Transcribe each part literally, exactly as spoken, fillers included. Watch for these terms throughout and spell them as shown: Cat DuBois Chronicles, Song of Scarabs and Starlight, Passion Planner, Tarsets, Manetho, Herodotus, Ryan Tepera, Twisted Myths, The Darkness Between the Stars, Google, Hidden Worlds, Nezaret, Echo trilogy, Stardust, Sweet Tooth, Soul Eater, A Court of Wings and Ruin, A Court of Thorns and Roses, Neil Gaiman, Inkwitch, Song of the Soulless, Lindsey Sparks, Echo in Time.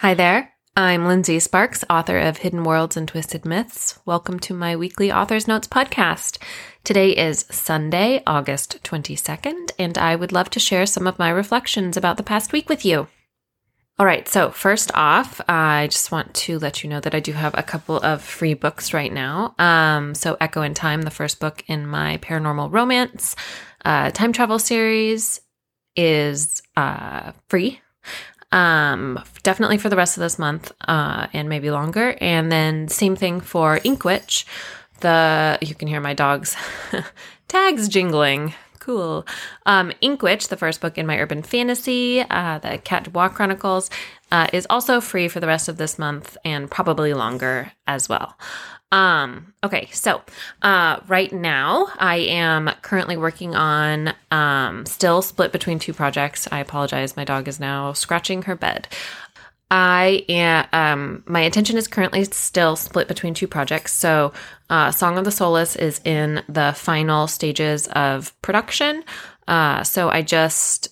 Hi there, I'm Lindsey Sparks, author of Hidden Worlds and Twisted Myths. Welcome to my weekly Author's Notes podcast. Today is Sunday, August twenty-second, and I would love to share some of my reflections about the past week with you. All right, so first off, I just want to let you know that I do have a couple of free books right now. Um, so Echo in Time, the first book in my paranormal romance uh, time travel series, is uh, free. Um, definitely for the rest of this month, uh, and maybe longer. And then same thing for Inkwitch. The, you can hear my dog's tags jingling. Cool. Um, Inkwitch, the first book in my urban fantasy, uh, the Cat DuBois Chronicles, uh, is also free for the rest of this month and probably longer as well. Um, okay. So, uh, right now I am currently working on, um, still split between two projects. I apologize. My dog is now scratching her bed. I am, um, my attention is currently still split between two projects. So, uh, Song of the Solace is in the final stages of production. Uh, so I just,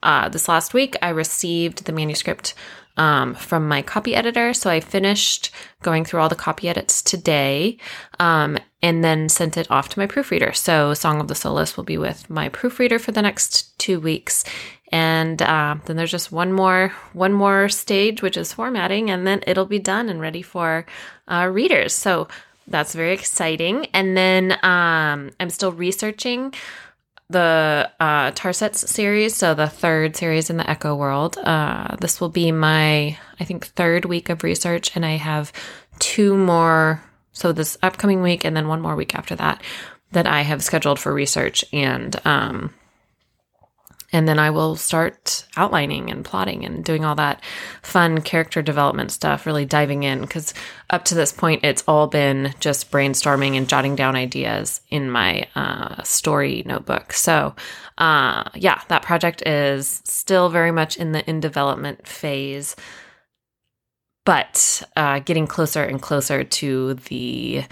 uh, this last week I received the manuscript Um, from my copy editor. So I finished going through all the copy edits today um, and then sent it off to my proofreader. So Song of the Solace will be with my proofreader for the next two weeks. And uh, then there's just one more one more stage, which is formatting, and then it'll be done and ready for uh, readers. So that's very exciting. And then um, I'm still researching the uh, Tarsets series, so the third series in the Echo World. Uh, this will be my, I think, third week of research, and I have two more, so this upcoming week and then one more week after that, that I have scheduled for research, and um, and then I will start outlining and plotting and doing all that fun character development stuff, really diving in, because up to this point, it's all been just brainstorming and jotting down ideas in my uh, story notebook. So uh, yeah, that project is still very much in the in development phase, but uh, getting closer and closer to the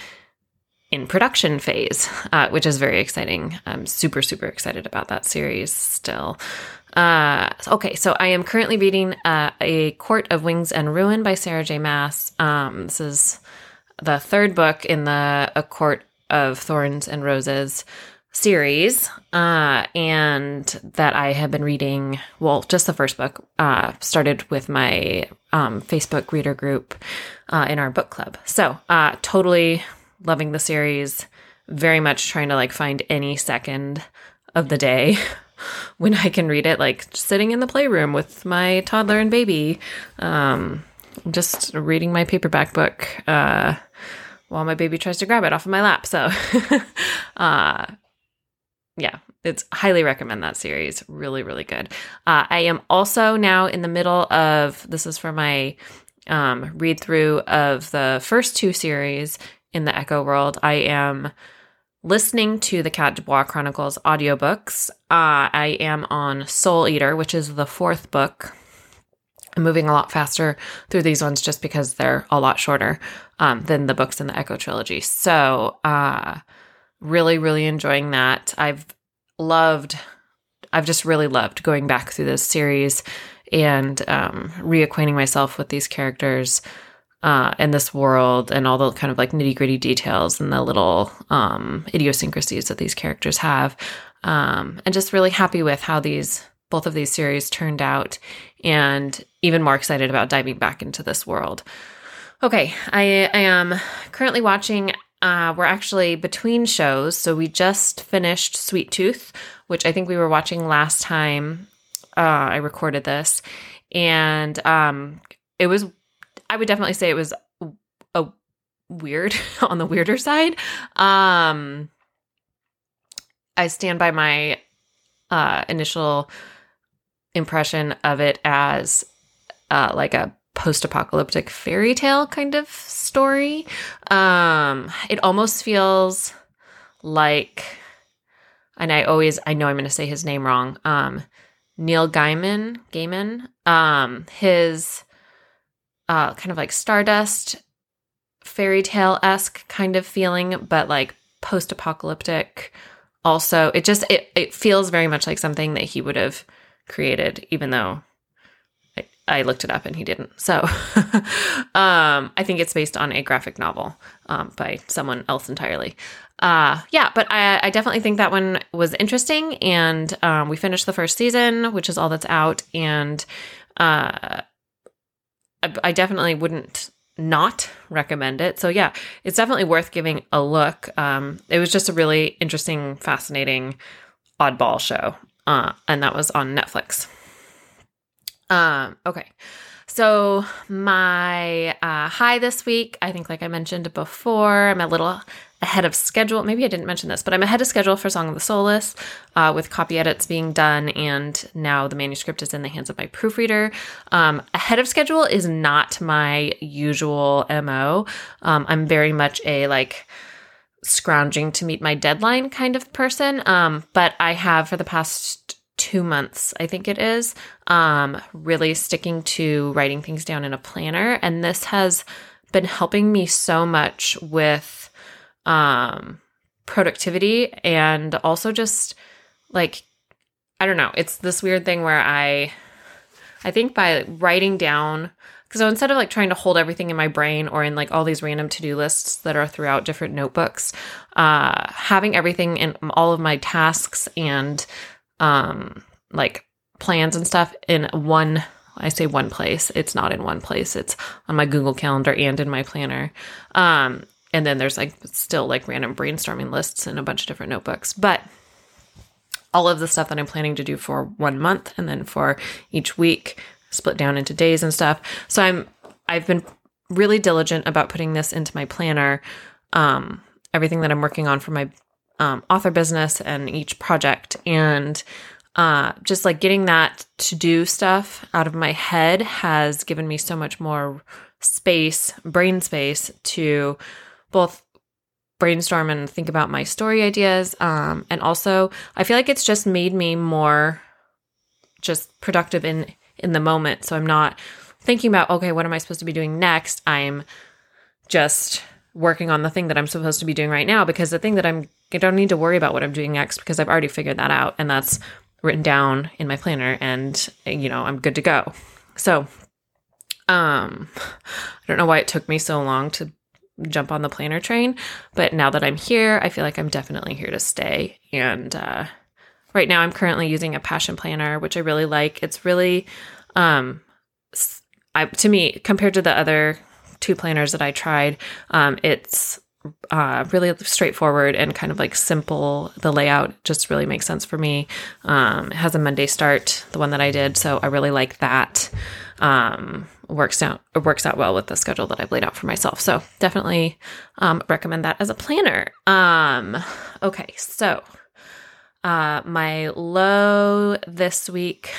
in production phase, uh, which is very exciting. I'm super, super excited about that series still. Uh, okay, so I am currently reading uh, A Court of Wings and Ruin by Sarah J. Maas. Um, this is the third book in the A Court of Thorns and Roses series, uh, and that I have been reading, well, just the first book, uh, started with my um, Facebook reader group uh, in our book club. So uh, totally loving the series, very much trying to like find any second of the day when I can read it, like sitting in the playroom with my toddler and baby, um, just reading my paperback book uh, while my baby tries to grab it off of my lap. So uh, yeah, it's highly recommend that series. Really, really good. Uh, I am also now in the middle of, this is for my um, read through of the first two series in the Echo World. I am listening to the Cat DuBois Chronicles audiobooks. Uh, I am on Soul Eater, which is the fourth book. I'm moving a lot faster through these ones just because they're a lot shorter um, than the books in the Echo trilogy. So uh, really, really enjoying that. I've loved, I've just really loved going back through this series and um, reacquainting myself with these characters Uh, and this world and all the kind of like nitty gritty details and the little um, idiosyncrasies that these characters have. Um, and just really happy with how these, both of these series turned out, and even more excited about diving back into this world. Okay. I, I am currently watching, uh, we're actually between shows. So we just finished Sweet Tooth, which I think we were watching last time uh, I recorded this. And um, it was I would definitely say it was a weird on the weirder side. Um, I stand by my uh, initial impression of it as uh, like a post-apocalyptic fairy tale kind of story. Um, it almost feels like, and I always, I know I'm going to say his name wrong. Um, Neil Gaiman, Gaiman, um, his, Uh, kind of like Stardust, fairy tale-esque kind of feeling, but like post-apocalyptic. Also, it just it it feels very much like something that he would have created, even though I looked it up and he didn't. So um, I think it's based on a graphic novel um, by someone else entirely. Uh, yeah, but I, I definitely think that one was interesting. And um, we finished the first season, which is all that's out. And uh, I, I definitely wouldn't not recommend it. So yeah, it's definitely worth giving a look. Um, it was just a really interesting, fascinating, oddball show. Uh, and that was on Netflix. Um, okay. So my, uh, high this week, I think, like I mentioned before, I'm a little ahead of schedule. Maybe I didn't mention this, but I'm ahead of schedule for Song of the Soulless, uh, with copy edits being done. And now the manuscript is in the hands of my proofreader. Um, ahead of schedule is not my usual M O. Um, I'm very much a, like, scrounging to meet my deadline kind of person. Um, but I have for the past two months, I think it is, um, really sticking to writing things down in a planner. And this has been helping me so much with, um, productivity and also just like, I don't know, it's this weird thing where I, I think by writing down, so instead of like trying to hold everything in my brain or in like all these random to-do lists that are throughout different notebooks, uh, having everything in all of my tasks and, um, like plans and stuff in one, I say one place, it's not in one place. It's on my Google Calendar and in my planner. Um, and then there's like still like random brainstorming lists in a bunch of different notebooks, but all of the stuff that I'm planning to do for one month and then for each week, split down into days and stuff. So I'm, I've been really diligent about putting this into my planner. Um, everything that I'm working on for my, um, author business and each project, and, uh, just like getting that to do stuff out of my head has given me so much more space, brain space, to both brainstorm and think about my story ideas. Um, and also I feel like it's just made me more just productive in, in the moment. So I'm not thinking about, okay, what am I supposed to be doing next? I'm just working on the thing that I'm supposed to be doing right now, because the thing that I'm, I don't need to worry about what I'm doing next because I've already figured that out, and that's written down in my planner, and you know, I'm good to go. So, um, I don't know why it took me so long to jump on the planner train, but now that I'm here, I feel like I'm definitely here to stay. And, uh, right now I'm currently using a Passion Planner, which I really like. It's really, um, I, to me, compared to the other two planners that I tried, um, it's uh, really straightforward and kind of like simple. The layout just really makes sense for me. Um, it has a Monday start, the one that I did, so I really like that. Um, works out, it works out well with the schedule that I've laid out for myself. So definitely um, recommend that as a planner. Um, okay, so... Uh, my low this week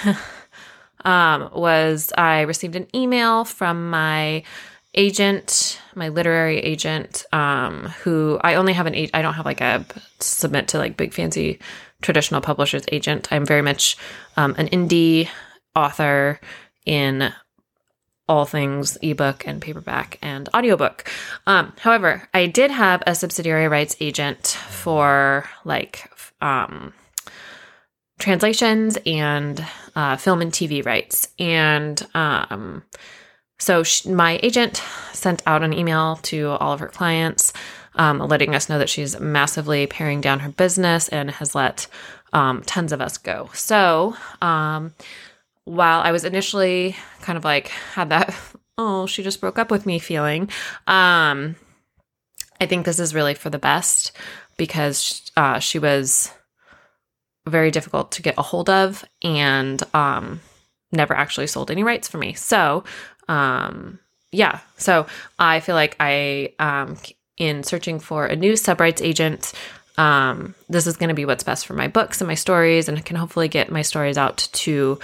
um, was I received an email from my agent, my literary agent, um, who I only have an agent. I don't have like a submit to like big fancy traditional publishers agent. I'm very much um, an indie author in all things ebook and paperback and audiobook. Um, however, I did have a subsidiary rights agent for like um, translations and uh, film and T V rights. And um, so she, my agent sent out an email to all of her clients um, letting us know that she's massively paring down her business and has let um, tons of us go. So, um, while I was initially kind of like had that, oh, she just broke up with me feeling, um, I think this is really for the best, because uh, she was very difficult to get a hold of and um, never actually sold any rights for me. So um, yeah, so I feel like I, um, in searching for a new sub-rights agent, um, this is going to be what's best for my books and my stories, and can hopefully get my stories out to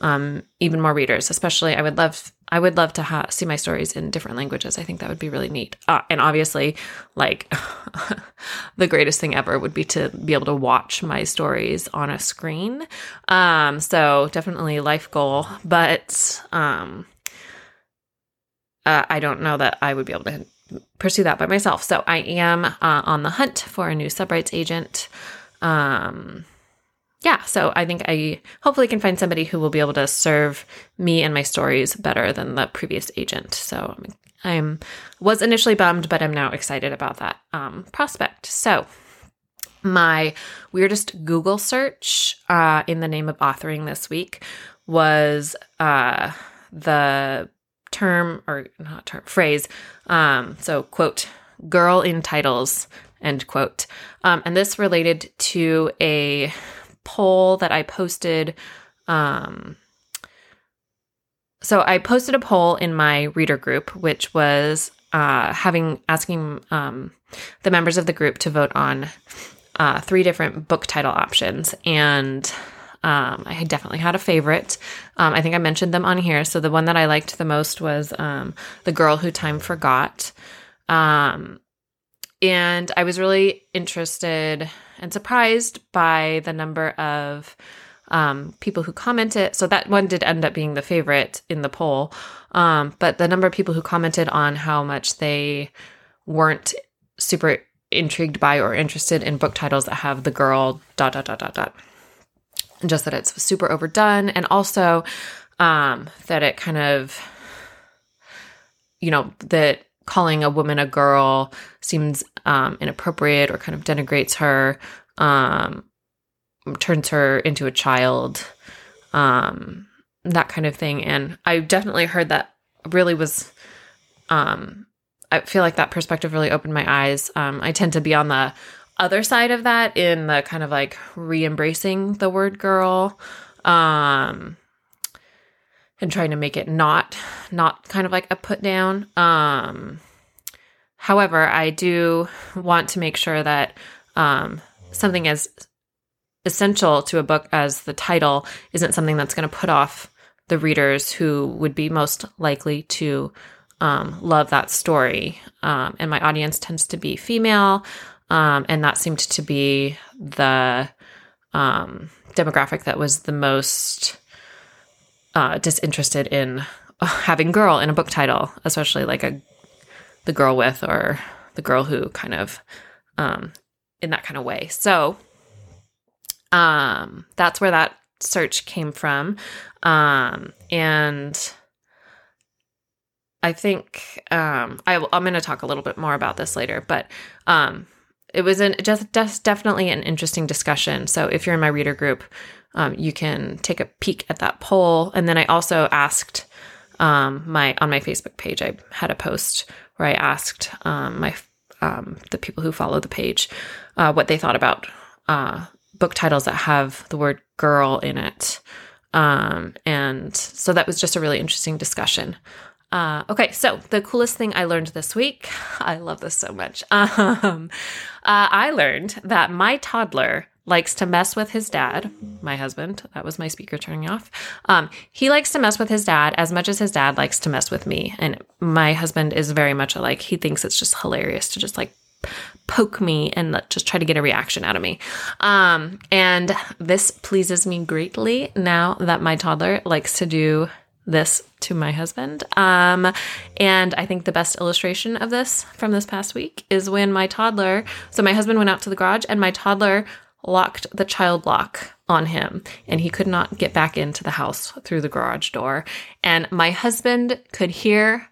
Um, even more readers. Especially, I would love, I would love to ha- see my stories in different languages. I think that would be really neat. Uh, and obviously, like the greatest thing ever would be to be able to watch my stories on a screen. Um, so definitely life goal, but um, uh, I don't know that I would be able to pursue that by myself. So I am uh, on the hunt for a new sub-rights agent. Um, yeah, so I think I hopefully can find somebody who will be able to serve me and my stories better than the previous agent. So I'm was initially bummed, but I'm now excited about that um, prospect. So my weirdest Google search uh, in the name of authoring this week was uh, the term or not term phrase. Um, so quote, girl in titles, end quote. Um, and this related to a poll that I posted. Um, so I posted a poll in my reader group, which was uh, having asking um, the members of the group to vote on uh, three different book title options. And um, I definitely had a favorite. Um, I think I mentioned them on here. So the one that I liked the most was um, The Girl Who Time Forgot. Um, and I was really interested and surprised by the number of um, people who commented. So that one did end up being the favorite in the poll. Um, but the number of people who commented on how much they weren't super intrigued by or interested in book titles that have the girl dot, dot, dot, dot, dot. And just that it's super overdone. And also um, that it kind of, you know, that calling a woman a girl seems um, inappropriate or kind of denigrates her, um, turns her into a child, um, that kind of thing. And I definitely heard that really was, um, I feel like that perspective really opened my eyes. Um, I tend to be on the other side of that in the kind of like re-embracing the word girl, um, and trying to make it not, not kind of like a put down. Um, however, I do want to make sure that um, something as essential to a book as the title isn't something that's going to put off the readers who would be most likely to um, love that story. Um, and my audience tends to be female, um, and that seemed to be the um, demographic that was the most Uh, disinterested in having girl in a book title, especially like a the girl with or the girl who kind of um, in that kind of way. So um, that's where that search came from. Um, and I think um, I, I'm going to talk a little bit more about this later, but um, it was an, just, just definitely an interesting discussion. So if you're in my reader group, Um, you can take a peek at that poll. And then I also asked um, my on my Facebook page, I had a post where I asked um, my um, the people who follow the page uh, what they thought about uh, book titles that have the word girl in it. Um, and so that was just a really interesting discussion. Uh, okay, so the coolest thing I learned this week, I love this so much. Um, uh, I learned that my toddler likes to mess with his dad, my husband. That was my speaker turning off. Um, he likes to mess with his dad as much as his dad likes to mess with me. And my husband is very much alike. He thinks it's just hilarious to just like poke me and just try to get a reaction out of me. Um, and this pleases me greatly now that my toddler likes to do this to my husband. Um, and I think the best illustration of this from this past week is when my toddler, so my husband went out to the garage and my toddler locked the child lock on him and he could not get back into the house through the garage door. And my husband could hear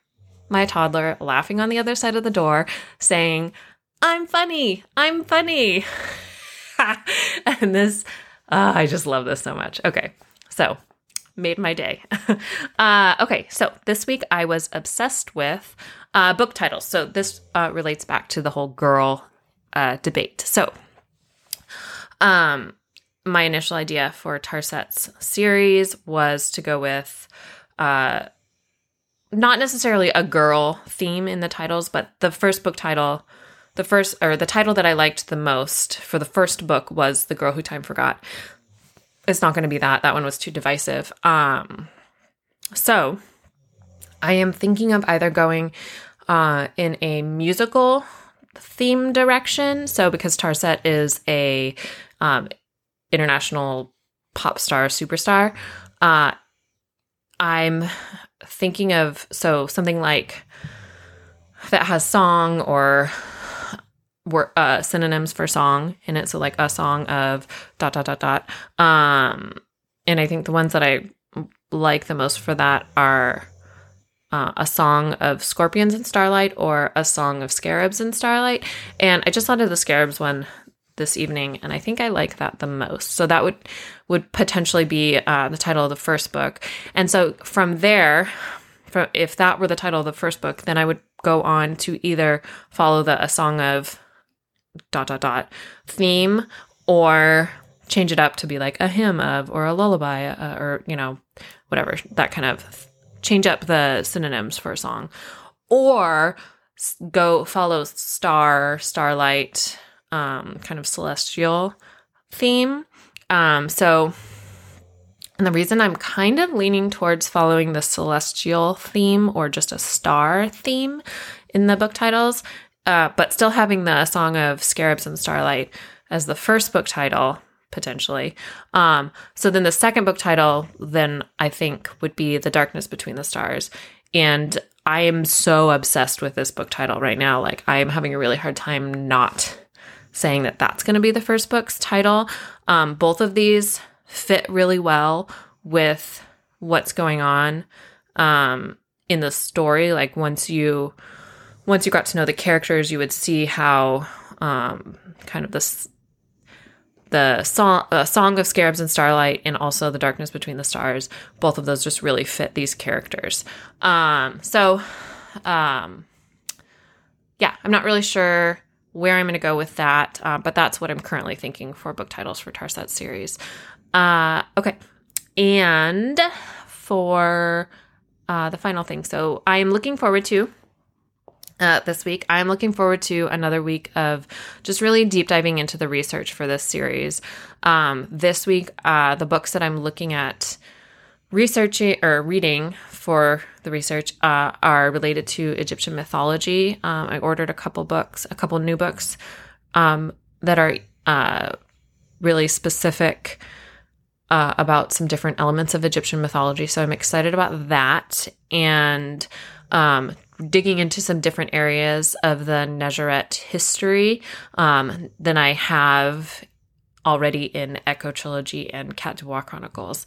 my toddler laughing on the other side of the door saying, "I'm funny, I'm funny." And this, uh, I just love this so much. Okay. So made my day. uh, okay. So this week I was obsessed with uh, book titles. So this uh, relates back to the whole girl uh, debate. So Um, my initial idea for Tarsets series was to go with, uh, not necessarily a girl theme in the titles, but the first book title, the first, or the title that I liked the most for the first book was The Girl Who Time Forgot. It's not going to be that. That one was too divisive. Um, so I am thinking of either going, uh, in a musical theme direction. So because Tarset is a um, international pop star superstar, uh, I'm thinking of so something like that has song or were uh, synonyms for song in it. So like a song of dot, dot, dot, dot. Um, and I think the ones that I like the most for that are uh, a song of scorpions and starlight or a song of scarabs and starlight. And I just thought of the scarabs one this evening, and I think I like that the most. So that would, would potentially be uh, the title of the first book. And so from there, from, if that were the title of the first book, then I would go on to either follow the a song of dot, dot, dot theme or change it up to be like a hymn of or a lullaby uh, or, you know, whatever, that kind of th- change up the synonyms for a song. Or go follow star, starlight, um, kind of celestial theme. Um, so, and the reason I'm kind of leaning towards following the celestial theme or just a star theme in the book titles, uh, but still having the song of scarabs and starlight as the first book title, potentially. Um, so then the second book title, then I think would be The Darkness Between the Stars. And I am so obsessed with this book title right now. Like, I am having a really hard time not saying that that's going to be the first book's title. Um, both of these fit really well with what's going on, um, in the story. Like once you, once you got to know the characters, you would see how, um, kind of this, The song, uh, Song of Scarabs and Starlight and also The Darkness Between the Stars, both of those just really fit these characters. Um, so, um, yeah, I'm not really sure where I'm going to go with that, uh, but that's what I'm currently thinking for book titles for Tarsets series. Uh, okay, and for uh, the final thing. So I am looking forward to... Uh, this week, I'm looking forward to another week of just really deep diving into the research for this series. Um, this week, uh, the books that I'm looking at researching or reading for the research uh, are related to Egyptian mythology. Um, I ordered a couple books, a couple new books um, that are uh, really specific uh, about some different elements of Egyptian mythology. So I'm excited about that. And um, digging into some different areas of the Nezaret history um, than I have already in Echo trilogy and Cat DuBois Chronicles.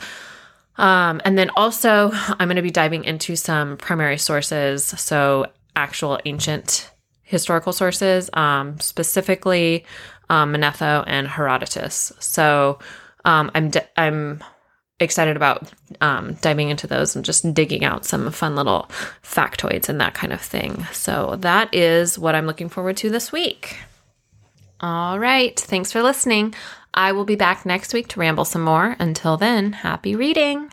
Um, and then also I'm going to be diving into some primary sources, so actual ancient historical sources, um, specifically um, Manetho and Herodotus. So um, I'm di- I'm excited about um, diving into those and just digging out some fun little factoids and that kind of thing. So that is what I'm looking forward to this week. All right. Thanks for listening. I will be back next week to ramble some more. Until then, happy reading.